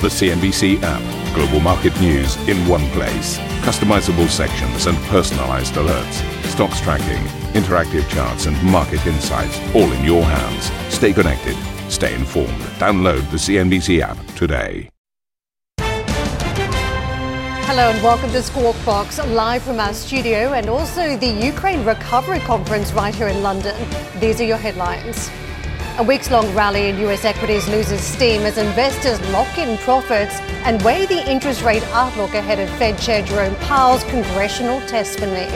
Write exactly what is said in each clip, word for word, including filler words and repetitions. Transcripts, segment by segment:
The C N B C app. Global market news in one place. Customizable sections and personalized alerts. Stocks tracking, interactive charts and market insights all in your hands. Stay connected. Stay informed. Download the C N B C app today. Hello and welcome to Squawk Box, live from our studio and also the Ukraine Recovery Conference right here in London. These are your headlines. A weeks-long rally in U S equities loses steam as investors lock in profits and weigh the interest rate outlook ahead of Fed Chair Jerome Powell's congressional testimony.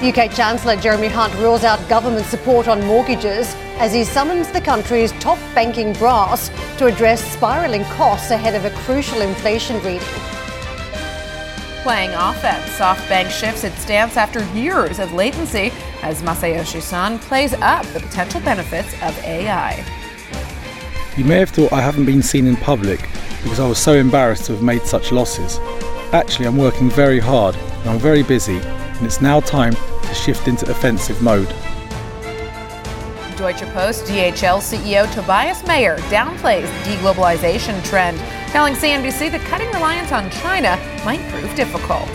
The U K Chancellor Jeremy Hunt rules out government support on mortgages as he summons the country's top banking brass to address spiralling costs ahead of a crucial inflation reading. Playing offense, SoftBank shifts its stance after years of latency as Masayoshi Son plays up the potential benefits of A I. You may have thought I haven't been seen in public because I was so embarrassed to have made such losses. Actually, I'm working very hard and I'm very busy, and it's now time to shift into offensive mode. Deutsche Post D H L C E O Tobias Mayer downplays the deglobalization trend, telling C N B C that cutting reliance on China might prove difficult.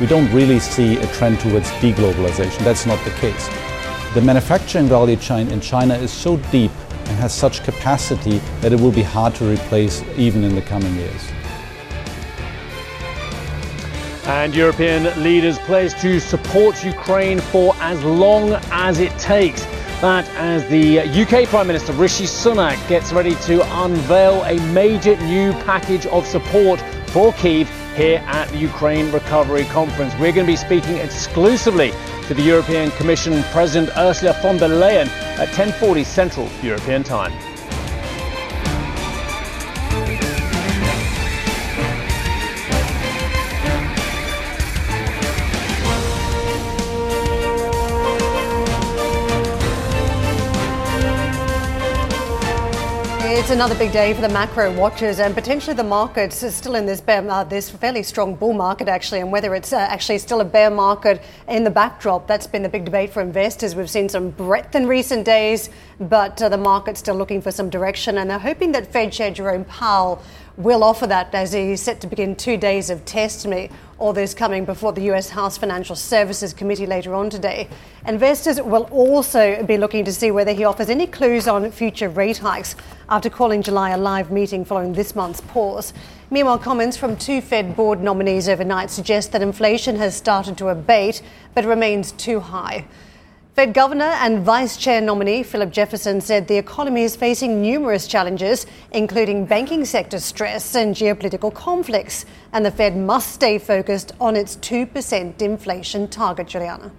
We don't really see a trend towards deglobalization. That's not the case. The manufacturing value chain in China is so deep and has such capacity that it will be hard to replace even in the coming years. And European leaders pledge to support Ukraine for as long as it takes. That as the U K Prime Minister Rishi Sunak gets ready to unveil a major new package of support for Kyiv here at the Ukraine Recovery Conference. We're going to be speaking exclusively to the European Commission President Ursula von der Leyen at ten forty Central European Time. It's another big day for the macro watchers, and potentially the markets is still in this bear, uh, this fairly strong bull market actually, and whether it's uh, actually still a bear market in the backdrop. That's been the big debate for investors. We've seen some breadth in recent days, but uh, the market's still looking for some direction, and they're hoping that Fed Chair Jerome Powell will offer that as he's set to begin two days of testimony. All this coming before the U S House Financial Services Committee later on today. Investors will also be looking to see whether he offers any clues on future rate hikes after calling July a live meeting following this month's pause. Meanwhile, comments from two Fed board nominees overnight suggest that inflation has started to abate but remains too high. Fed Governor and Vice Chair nominee Philip Jefferson said the economy is facing numerous challenges, including banking sector stress and geopolitical conflicts, and the Fed must stay focused on its two percent inflation target, Juliana.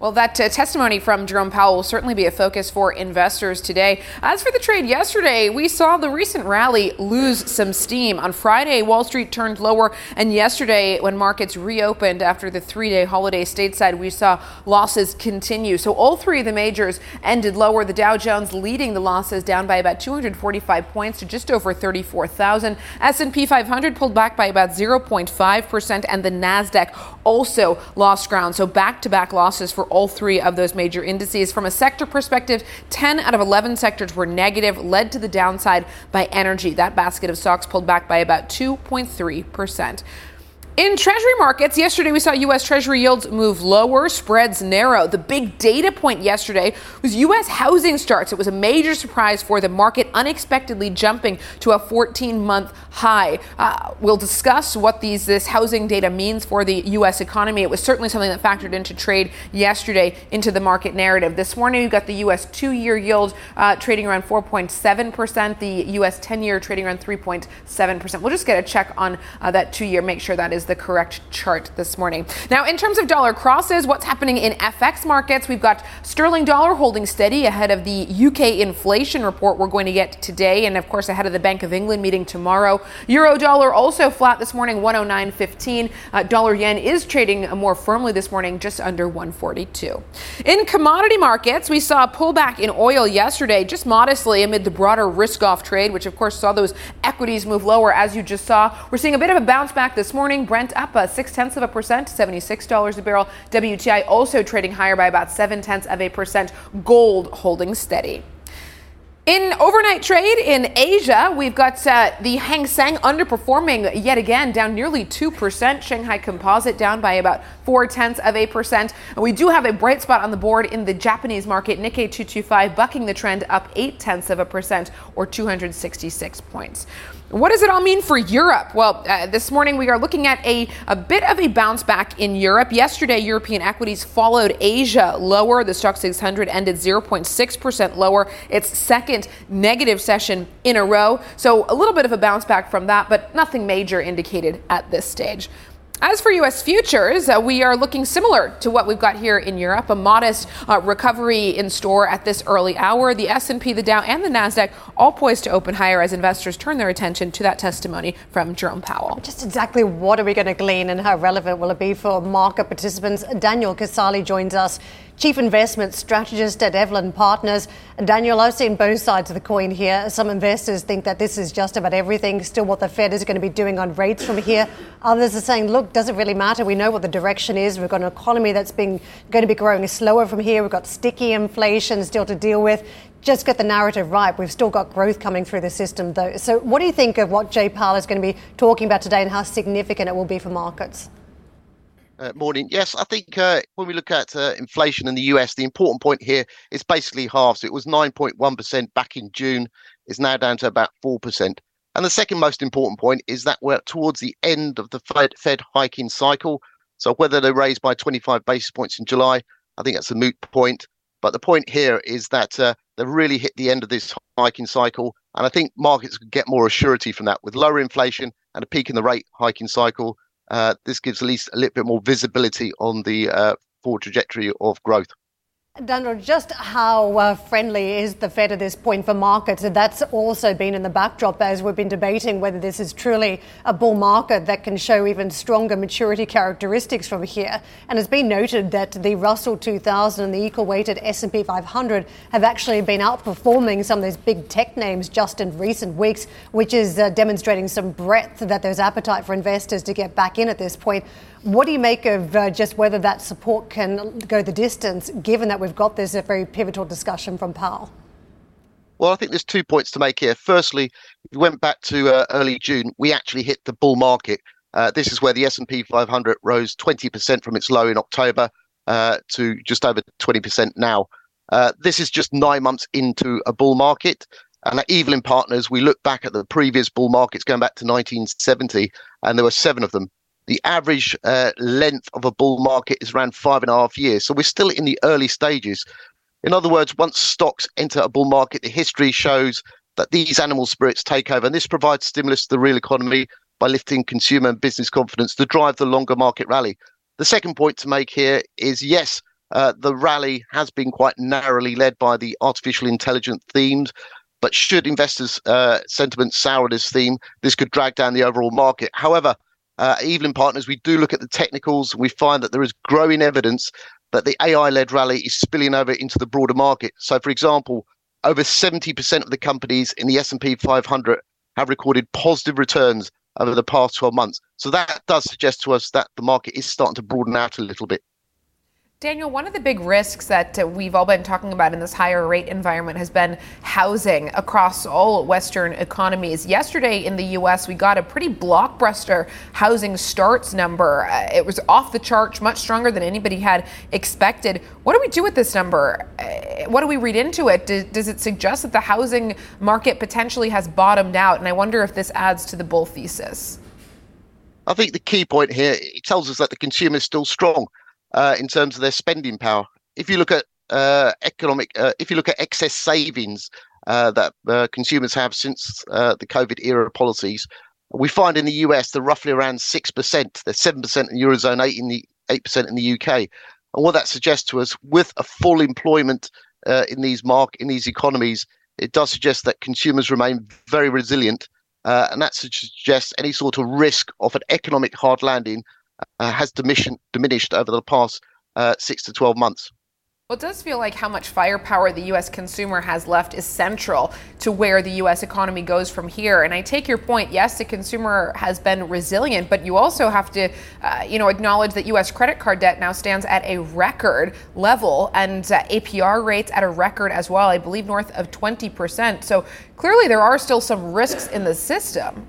Well, that uh, testimony from Jerome Powell will certainly be a focus for investors today. As for the trade yesterday, we saw the recent rally lose some steam. On Friday, Wall Street turned lower, and yesterday, when markets reopened after the three-day holiday stateside, we saw losses continue. So all three of the majors ended lower, the Dow Jones leading the losses down by about two hundred forty-five points to just over thirty-four thousand. S and P five hundred pulled back by about zero point five percent, and the Nasdaq also lost ground. So back-to-back losses for all three of those major indices. From a sector perspective, ten out of eleven sectors were negative, led to the downside by energy. That basket of stocks pulled back by about two point three percent. In Treasury markets, yesterday we saw U S. Treasury yields move lower, spreads narrow. The big data point yesterday was U S housing starts. It was a major surprise for the market, unexpectedly jumping to a fourteen-month high. Uh, we'll discuss what these this housing data means for the U S economy. It was certainly something that factored into trade yesterday, into the market narrative. This morning, you got the U S two-year yield uh, trading around four point seven percent, the U S ten-year trading around three point seven percent. We'll just get a check on uh, that two-year, make sure that is the correct chart this morning. Now, in terms of dollar crosses, what's happening in F X markets, we've got sterling dollar holding steady ahead of the U K inflation report we're going to get today, and of course ahead of the Bank of England meeting tomorrow. Euro dollar also flat this morning, one oh nine fifteen. Uh, dollar yen is trading more firmly this morning, just under one forty-two. In commodity markets, we saw a pullback in oil yesterday, just modestly amid the broader risk-off trade, which of course saw those equities move lower, as you just saw. We're seeing a bit of a bounce back this morning. Brent up uh, six-tenths of a percent, seventy-six dollars a barrel. W T I also trading higher by about seven-tenths of a percent. Gold holding steady. In overnight trade in Asia, we've got uh, the Hang Seng underperforming yet again, down nearly two percent. Shanghai Composite down by about four tenths of a percent. And we do have a bright spot on the board in the Japanese market. Nikkei two twenty-five bucking the trend, up eight tenths of a percent, or two hundred sixty-six points. What does it all mean for Europe? Well, uh, this morning we are looking at a, a bit of a bounce back in Europe. Yesterday, European equities followed Asia lower. The Stoxx six hundred ended zero point six percent lower, its second negative session in a row. So a little bit of a bounce back from that, but nothing major indicated at this stage. As for U S futures, uh, we are looking similar to what we've got here in Europe. A modest uh, recovery in store at this early hour. The S and P, the Dow, and the Nasdaq all poised to open higher as investors turn their attention to that testimony from Jerome Powell. Just exactly what are we going to glean, and how relevant will it be for market participants? Daniel Casali joins us, Chief Investment Strategist at Evelyn Partners. Daniel, I've seen both sides of the coin here. Some investors think that this is just about everything, still what the Fed is going to be doing on rates from here. Others are saying, look, doesn't really matter. We know what the direction is. We've got an economy that's been going to be growing slower from here. We've got sticky inflation still to deal with. Just get the narrative right. We've still got growth coming through the system, though. So what do you think of what Jay Powell is going to be talking about today, and how significant it will be for markets? Uh, morning. Yes, I think uh, when we look at uh, inflation in the U S, the important point here is basically halved. So it was nine point one percent back in June. It's now down to about four percent. And the second most important point is that we're towards the end of the Fed, Fed hiking cycle. So whether they raise by twenty-five basis points in July, I think that's a moot point. But the point here is that uh, they've really hit the end of this hiking cycle. And I think markets could get more assurity from that with lower inflation and a peak in the rate hiking cycle. Uh, this gives at least a little bit more visibility on the uh, forward trajectory of growth. Daniel, just how uh, friendly is the Fed at this point for markets? And that's also been in the backdrop as we've been debating whether this is truly a bull market that can show even stronger maturity characteristics from here. And it's been noted that the Russell two thousand and the equal-weighted S and P five hundred have actually been outperforming some of these big tech names just in recent weeks, which is uh, demonstrating some breadth that there's appetite for investors to get back in at this point. What do you make of uh, just whether that support can go the distance, given that we've got this a very pivotal discussion from Powell? Well, I think there's two points to make here. Firstly, if we went back to uh, early June, we actually hit the bull market. Uh, this is where the S and P five hundred rose twenty percent from its low in October uh, to just over twenty percent now. Uh, this is just nine months into a bull market. And at Evelyn Partners, we look back at the previous bull markets going back to nineteen seventy, and there were seven of them. The average uh, length of a bull market is around five and a half years. So we're still in the early stages. In other words, once stocks enter a bull market, the history shows that these animal spirits take over. And this provides stimulus to the real economy by lifting consumer and business confidence to drive the longer market rally. The second point to make here is, yes, uh, the rally has been quite narrowly led by the artificial intelligence themes. But should investors' uh, sentiment sour this theme, this could drag down the overall market. However, Uh, Evelyn Partners, we do look at the technicals. We find that there is growing evidence that the A I-led rally is spilling over into the broader market. So, for example, over seventy percent of the companies in the S and P five hundred have recorded positive returns over the past twelve months. So that does suggest to us that the market is starting to broaden out a little bit. Daniel, one of the big risks that uh, we've all been talking about in this higher rate environment has been housing across all Western economies. Yesterday in the U S, we got a pretty blockbuster housing starts number. Uh, it was off the charts, much stronger than anybody had expected. What do we do with this number? Uh, what do we read into it? Do, does it suggest that the housing market potentially has bottomed out? And I wonder if this adds to the bull thesis. I think the key point here, it tells us that the consumer is still strong. Uh, in terms of their spending power, if you look at uh, economic, uh, if you look at excess savings uh, that uh, consumers have since uh, the COVID era policies, we find in the U S they're roughly around six percent. They're seven percent in eurozone, eight in the eight percent in the U K, and what that suggests to us, with a full employment uh, in these mark in these economies, it does suggest that consumers remain very resilient, uh, and that suggests any sort of risk of an economic hard landing Uh, has diminished, diminished over the past uh, six to twelve months. Well, it does feel like how much firepower the U S consumer has left is central to where the U S economy goes from here. And I take your point. Yes, the consumer has been resilient, but you also have to, uh, you know, acknowledge that U S credit card debt now stands at a record level and uh, A P R rates at a record as well, I believe north of twenty percent. So clearly there are still some risks in the system.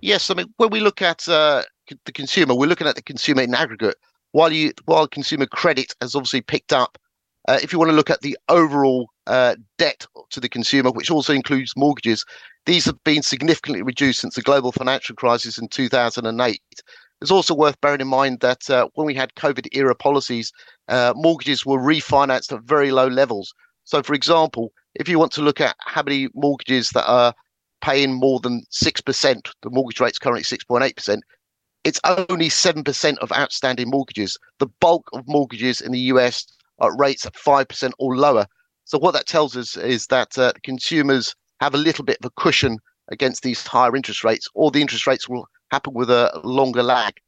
Yes. I mean, when we look at uh, the consumer, we're looking at the consumer in aggregate. While you, while consumer credit has obviously picked up, uh, if you want to look at the overall uh, debt to the consumer, which also includes mortgages, these have been significantly reduced since the global financial crisis in two thousand eight. It's also worth bearing in mind that uh, when we had COVID-era policies, uh, mortgages were refinanced at very low levels. So, for example, if you want to look at how many mortgages that are paying more than six percent, the mortgage rate's currently six point eight percent, it's only seven percent of outstanding mortgages. The bulk of mortgages in the U S are at rates at five percent or lower. So what that tells us is that uh, consumers have a little bit of a cushion against these higher interest rates, or the interest rates will happen with a longer lag.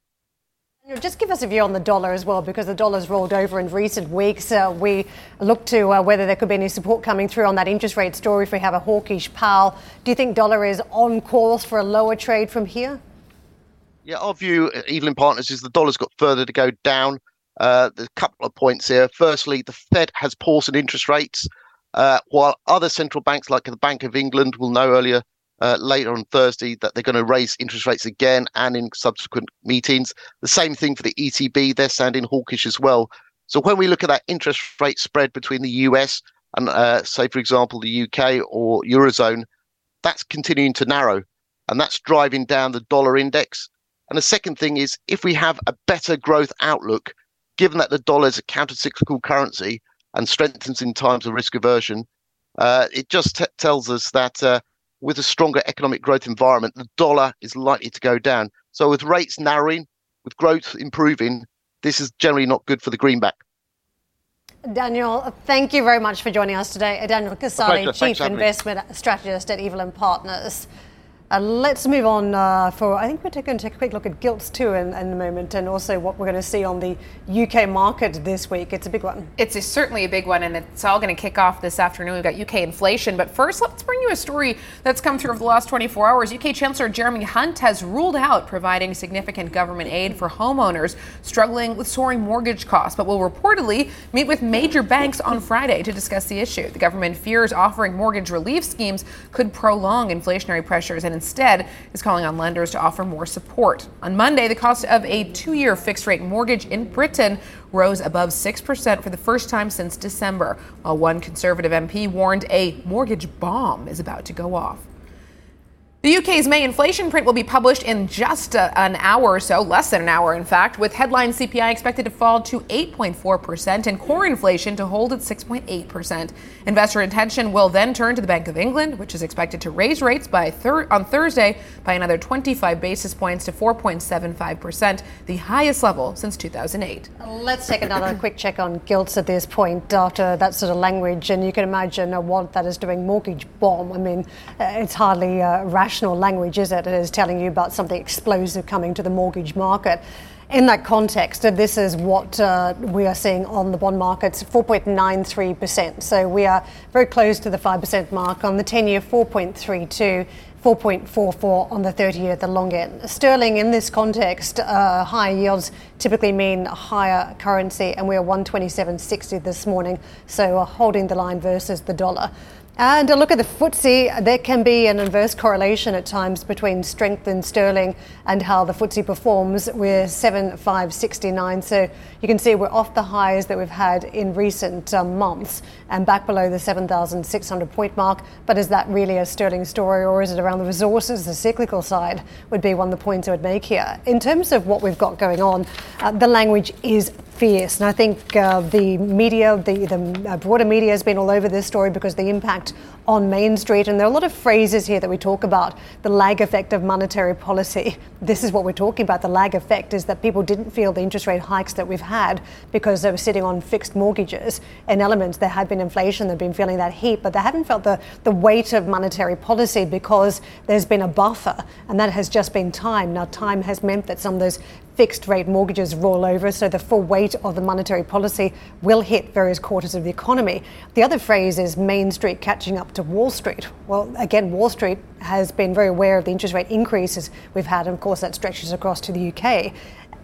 Just give us a view on the dollar as well, because the dollar's rolled over in recent weeks. Uh, we look to uh, whether there could be any support coming through on that interest rate story if we have a hawkish Powell. Do you think dollar is on course for a lower trade from here? Yeah, our view at Evelyn Partners is the dollar's got further to go down. Uh, there's a couple of points here. Firstly, the Fed has paused on interest rates, uh, while other central banks like the Bank of England will know earlier, uh, later on Thursday, that they're going to raise interest rates again and in subsequent meetings. The same thing for the E C B. They're sounding hawkish as well. So when we look at that interest rate spread between the U S and, uh, say, for example, the U K or Eurozone, that's continuing to narrow, and that's driving down the dollar index. And the second thing is, if we have a better growth outlook, given that the dollar is a counter-cyclical currency and strengthens in times of risk aversion, uh, it just t- tells us that uh, with a stronger economic growth environment, the dollar is likely to go down. So with rates narrowing, with growth improving, this is generally not good for the greenback. Daniel, thank you very much for joining us today. Daniel Casali, Chief Thanks, Investment Anthony. Strategist at Evelyn Partners. Uh, let's move on uh, for, I think we're going to take a quick look at gilts too in, in a moment, and also what we're going to see on the U K market this week. It's a big one. It's a, certainly a big one, and it's all going to kick off this afternoon. We've got U K inflation, but first let's bring you a story that's come through over the last twenty-four hours. U K Chancellor Jeremy Hunt has ruled out providing significant government aid for homeowners struggling with soaring mortgage costs, but will reportedly meet with major banks on Friday to discuss the issue. The government fears offering mortgage relief schemes could prolong inflationary pressures and instead is calling on lenders to offer more support. On Monday, the cost of a two-year fixed-rate mortgage in Britain rose above six percent for the first time since December, while one Conservative M P warned a mortgage bomb is about to go off. The U K's May inflation print will be published in just a, an hour or so, less than an hour, in fact, with headline C P I expected to fall to eight point four percent and core inflation to hold at six point eight percent. Investor attention will then turn to the Bank of England, which is expected to raise rates by thir- on Thursday by another twenty-five basis points to four point seven five percent, the highest level since two thousand eight. Let's take another quick check on gilts at this point after that sort of language, and you can imagine what that is doing. Mortgage bomb. I mean, it's hardly uh, rational. National language, is it? It is telling you about something explosive coming to the mortgage market. In that context, this is what uh, we are seeing on the bond markets, four point nine three percent. So we are very close to the five percent mark on the ten-year, four point three two, four point four four on the thirty-year at the long end. Sterling, in this context, uh, higher yields typically mean higher currency, and we are one twenty-seven sixty this morning, so uh, holding the line versus the dollar. And a look at the F T S E, there can be an inverse correlation at times between strength in sterling and how the F T S E performs. We're seven five six nine, so you can see we're off the highs that we've had in recent uh, months and back below the seven thousand six hundred point mark. But is that really a sterling story, or is it around the resources? The cyclical side would be one of the points I would make here. In terms of what we've got going on, uh, the language is fierce, and I think uh, the media, the, the broader media has been all over this story because the impact on Main Street, and there are a lot of phrases here that we talk about, the lag effect of monetary policy. This is what we're talking about. The lag effect is that people didn't feel the interest rate hikes that we've had because they were sitting on fixed mortgages. In elements, there had been inflation, they've been feeling that heat, but they haven't felt the, the weight of monetary policy because there's been a buffer, and that has just been time. Now, time has meant that some of those fixed rate mortgages roll over, so the full weight of the monetary policy will hit various quarters of the economy. The other phrase is Main Street catching up to Wall Street. Well, again, Wall Street has been very aware of the interest rate increases we've had, and of course that stretches across to the U K.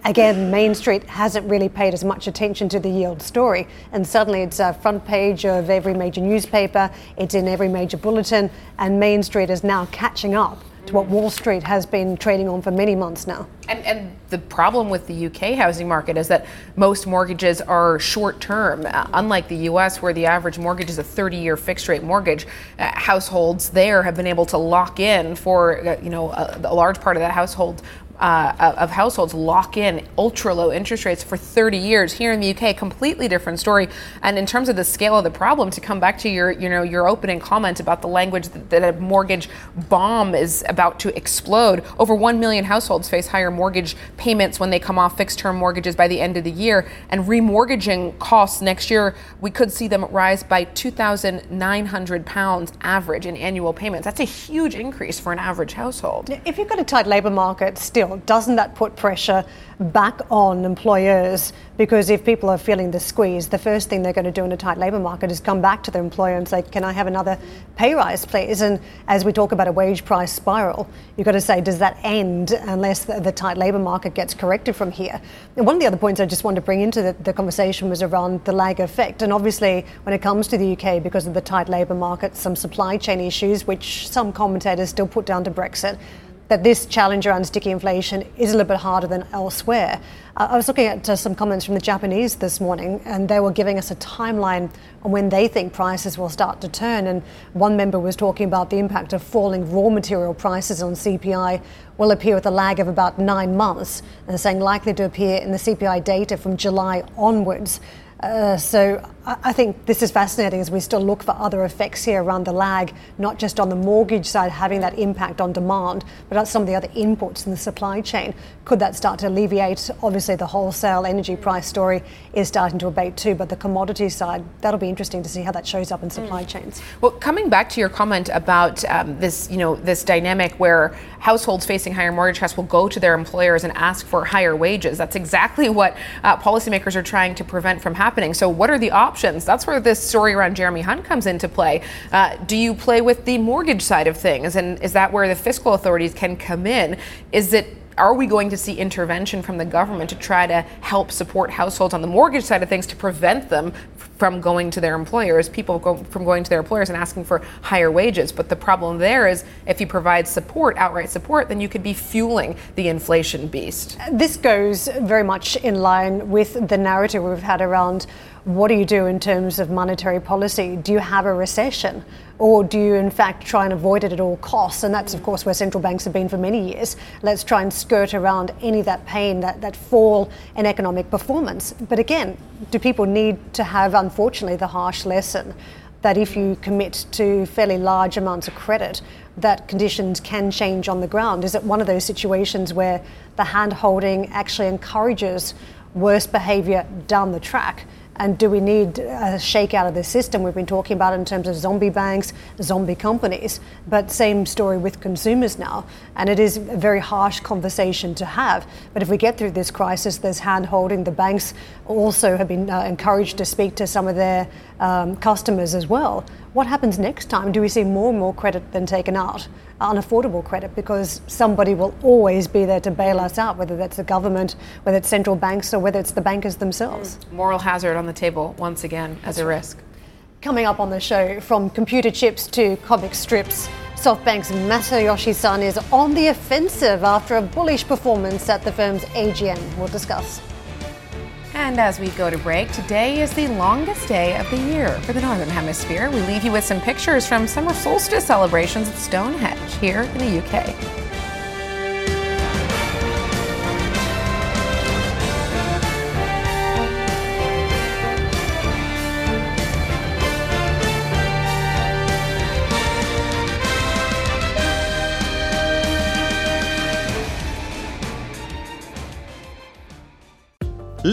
Again, Main Street hasn't really paid as much attention to the yield story, and suddenly it's a front page of every major newspaper, it's in every major bulletin, and Main Street is now catching up to what Wall Street has been trading on for many months now. And, and the problem with the U K housing market is that most mortgages are short-term. Uh, unlike the U S, where the average mortgage is a thirty-year fixed-rate mortgage, uh, households there have been able to lock in for uh, you know a, a large part of that household. Uh, of households lock in ultra low interest rates for thirty years. Here in the U K, completely different story. And in terms of the scale of the problem, to come back to your, you know, your opening comment about the language that, that a mortgage bomb is about to explode. Over one million households face higher mortgage payments when they come off fixed term mortgages by the end of the year, and remortgaging costs next year, we could see them rise by two thousand nine hundred pounds average in annual payments. That's a huge increase for an average household. If you've got a tight labour market still, doesn't that put pressure back on employers? Because if people are feeling the squeeze, the first thing they're going to do in a tight labour market is come back to their employer and say, can I have another pay rise, please? And as we talk about a wage price spiral, you've got to say, does that end unless the, the tight labour market gets corrected from here? And one of the other points I just wanted to bring into the, the conversation was around the lag effect. And obviously, when it comes to the U K, because of the tight labour market, some supply chain issues, which some commentators still put down to Brexit, that this challenge around sticky inflation is a little bit harder than elsewhere. Uh, I was looking at uh, some comments from the Japanese this morning, and they were giving us a timeline on when they think prices will start to turn. And one member was talking about the impact of falling raw material prices on C P I will appear with a lag of about nine months, and saying likely to appear in the C P I data from July onwards. Uh, so I think this is fascinating as we still look for other effects here around the lag, not just on the mortgage side having that impact on demand, but on some of the other inputs in the supply chain. Could that start to alleviate? Obviously, the wholesale energy price story is starting to abate too, but the commodity side, that'll be interesting to see how that shows up in supply mm. chains. Well, coming back to your comment about um, this, you know, this dynamic where households facing higher mortgage costs will go to their employers and ask for higher wages. That's exactly what uh, policymakers are trying to prevent from happening. So what are the options? Options. That's where this story around Jeremy Hunt comes into play. Uh, do you play with the mortgage side of things? And is that where the fiscal authorities can come in? Is it Are we going to see intervention from the government to try to help support households on the mortgage side of things to prevent them from going to their employers, people go, from going to their employers and asking for higher wages? But the problem there is if you provide support, outright support, then you could be fueling the inflation beast. This goes very much in line with the narrative we've had around what do you do in terms of monetary policy? Do you have a recession? Or do you, in fact, try and avoid it at all costs? And that's, of course, where central banks have been for many years. Let's try and skirt around any of that pain, that, that fall in economic performance. But again, do people need to have, unfortunately, the harsh lesson that if you commit to fairly large amounts of credit, that conditions can change on the ground? Is it one of those situations where the hand-holding actually encourages worse behaviour down the track? And do we need a shakeout of the system we've been talking about in terms of zombie banks, zombie companies? But same story with consumers now. And it is a very harsh conversation to have. But if we get through this crisis, there's hand-holding. The banks also have been uh, encouraged to speak to some of their um, customers as well. What happens next time? Do we see more and more credit than taken out, unaffordable credit? Because somebody will always be there to bail us out, whether that's the government, whether it's central banks, or whether it's the bankers themselves. Moral hazard on the table once again as a risk. Coming up on the show, from computer chips to comic strips, SoftBank's Masayoshi Son is on the offensive after a bullish performance at the firm's A G M. We'll discuss. And as we go to break, today is the longest day of the year for the Northern Hemisphere. We leave you with some pictures from summer solstice celebrations at Stonehenge here in the U K.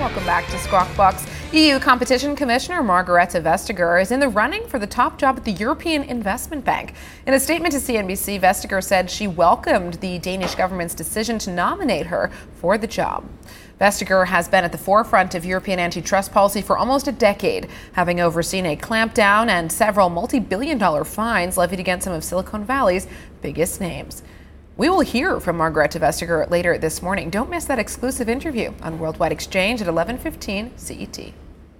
Welcome back to Squawk Box. E U Competition Commissioner Margrethe Vestager is in the running for the top job at the European Investment Bank. In a statement to C N B C, Vestager said she welcomed the Danish government's decision to nominate her for the job. Vestager has been at the forefront of European antitrust policy for almost a decade, having overseen a clampdown and several multi-billion dollar fines levied against some of Silicon Valley's biggest names. We will hear from Margrethe Vestager later this morning. Don't miss that exclusive interview on Worldwide Exchange at eleven fifteen C E T.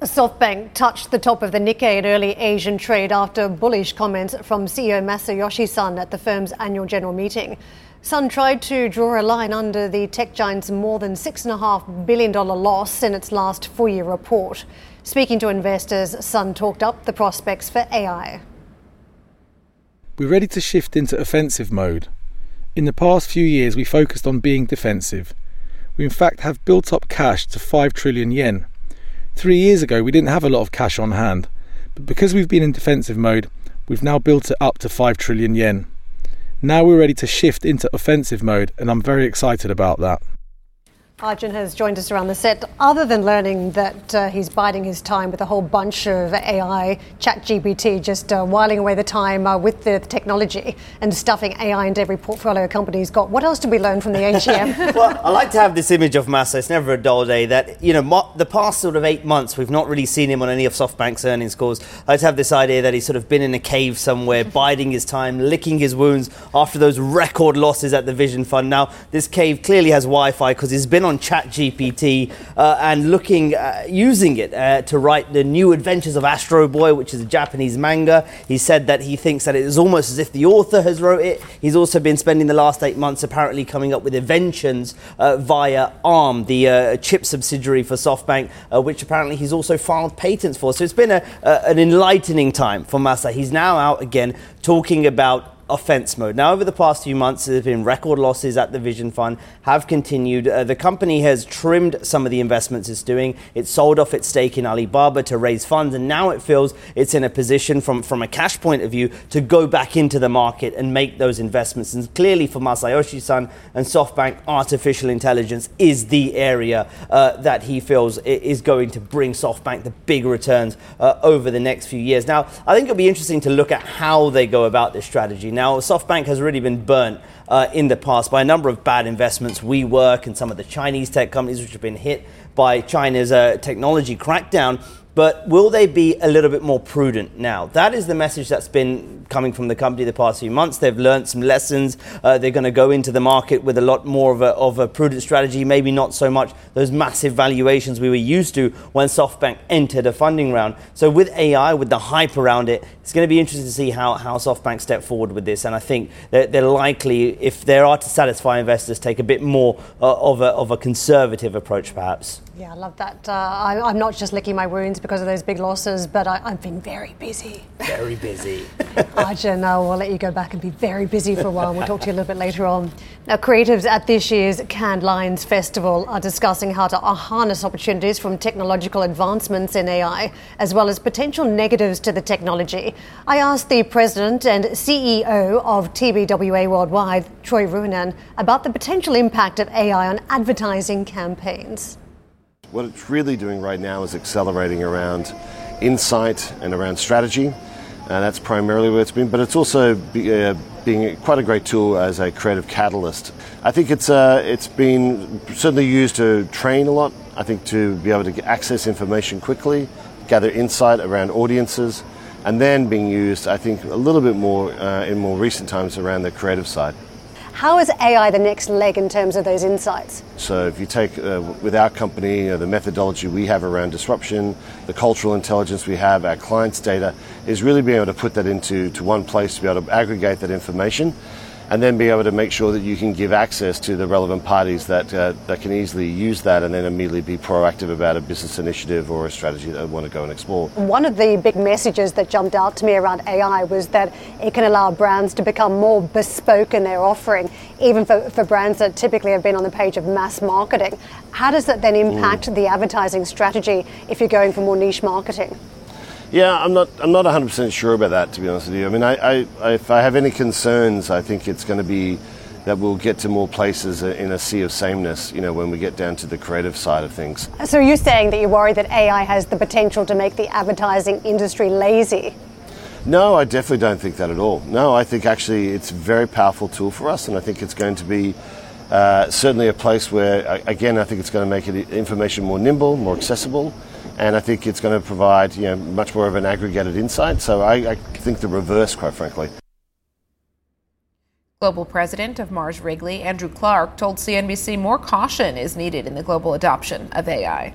SoftBank touched the top of the Nikkei in early Asian trade after bullish comments from C E O Masayoshi Son at the firm's annual general meeting. Son tried to draw a line under the tech giant's more than six point five billion dollars loss in its last full-year report. Speaking to investors, Son talked up the prospects for A I. We're ready to shift into offensive mode. In the past few years, we focused on being defensive. We in fact have built up cash to five trillion yen. Three years ago, we didn't have a lot of cash on hand, but because we've been in defensive mode, we've now built it up to five trillion yen. Now we're ready to shift into offensive mode, and I'm very excited about that. Arjun has joined us around the set. Other than learning that uh, he's biding his time with a whole bunch of A I, ChatGPT, just uh, whiling away the time uh, with the technology and stuffing A I into every portfolio company's got, what else did we learn from the A G M? Well, I like to have this image of Massa. It's never a dull day. That, you know, mo- the past sort of eight months, we've not really seen him on any of SoftBank's earnings calls. I like to have this idea that he's sort of been in a cave somewhere, biding his time, licking his wounds after those record losses at the Vision Fund. Now, this cave clearly has Wi-Fi because he's been on ChatGPT uh, and looking, uh, using it uh, to write the new adventures of Astro Boy, which is a Japanese manga. He said that he thinks that it is almost as if the author has wrote it. He's also been spending the last eight months apparently coming up with inventions uh, via ARM, the uh, chip subsidiary for SoftBank, uh, which apparently he's also filed patents for. So it's been a, uh, an enlightening time for Masa. He's now out again talking about offense mode. Now, over the past few months, there have been record losses at the Vision Fund, have continued. Uh, the company has trimmed some of the investments it's doing. It sold off its stake in Alibaba to raise funds, and now it feels it's in a position from, from a cash point of view to go back into the market and make those investments. And clearly for Masayoshi Son and SoftBank, artificial intelligence is the area uh, that he feels is going to bring SoftBank the big returns uh, over the next few years. Now, I think it'll be interesting to look at how they go about this strategy. Now, SoftBank has really been burnt uh, in the past by a number of bad investments. WeWork and some of the Chinese tech companies which have been hit by China's uh, technology crackdown. But will they be a little bit more prudent now? That is the message that's been coming from the company the past few months. They've learned some lessons. Uh, they're going to go into the market with a lot more of a, of a prudent strategy, maybe not so much those massive valuations we were used to when SoftBank entered a funding round. So with A I, with the hype around it, it's going to be interesting to see how, how SoftBank step forward with this. And I think that they're likely, if they are to satisfy investors, take a bit more uh, of, a, of a conservative approach, perhaps. Yeah, I love that. Uh, I, I'm not just licking my wounds because of those big losses, but I, I've been very busy. Very busy. Arjun, I will let you go back and be very busy for a while. We'll talk to you a little bit later on. Now, creatives at this year's Cannes Lions Festival are discussing how to harness opportunities from technological advancements in A I, as well as potential negatives to the technology. I asked the president and C E O of T B W A Worldwide, Troy Ruanan, about the potential impact of A I on advertising campaigns. What it's really doing right now is accelerating around insight and around strategy, and that's primarily where it's been, but it's also be, uh, being quite a great tool as a creative catalyst. I think it's uh, it's been certainly used to train a lot, I think, to be able to access information quickly, gather insight around audiences, and then being used, I think, a little bit more uh, in more recent times around the creative side. How is A I the next leg in terms of those insights? So if you take, uh, with our company, uh, the methodology we have around disruption, the cultural intelligence we have, our clients' data, is really being able to put that into to one place to be able to aggregate that information and then be able to make sure that you can give access to the relevant parties that uh, that can easily use that and then immediately be proactive about a business initiative or a strategy that they want to go and explore. One of the big messages that jumped out to me around A I was that it can allow brands to become more bespoke in their offering, even for, for brands that typically have been on the page of mass marketing. How does that then impact mm. the advertising strategy if you're going for more niche marketing? Yeah, I'm not I'm not one hundred percent sure about that, to be honest with you. I mean, I, I, if I have any concerns, I think it's going to be that we'll get to more places in a sea of sameness, you know, when we get down to the creative side of things. So you're saying that you worry that A I has the potential to make the advertising industry lazy? No, I definitely don't think that at all. No, I think actually it's a very powerful tool for us, and I think it's going to be uh, certainly a place where, again, I think it's going to make it information more nimble, more accessible. And I think it's going to provide, you know, much more of an aggregated insight. So I, I think the reverse, quite frankly. Global president of Mars Wrigley, Andrew Clark, told C N B C more caution is needed in the global adoption of A I.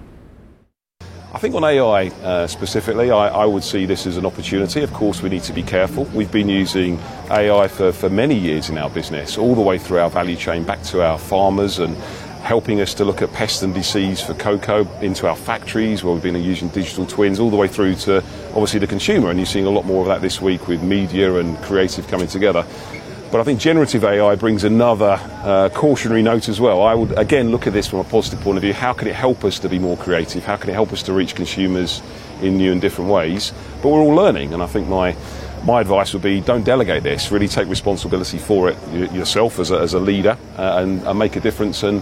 I think on A I uh, specifically, I, I would see this as an opportunity. Of course, we need to be careful. We've been using A I for, for many years in our business, all the way through our value chain, back to our farmers and helping us to look at pest and disease for cocoa, into our factories where we've been using digital twins, all the way through to obviously the consumer, and you're seeing a lot more of that this week with media and creative coming together. But I think generative A I brings another uh, cautionary note as well. I would again look at this from a positive point of view. How can it help us to be more creative? How can it help us to reach consumers in new and different ways? But we're all learning, and I think my My advice would be don't delegate this, really take responsibility for it yourself as a, as a leader uh, and, and make a difference and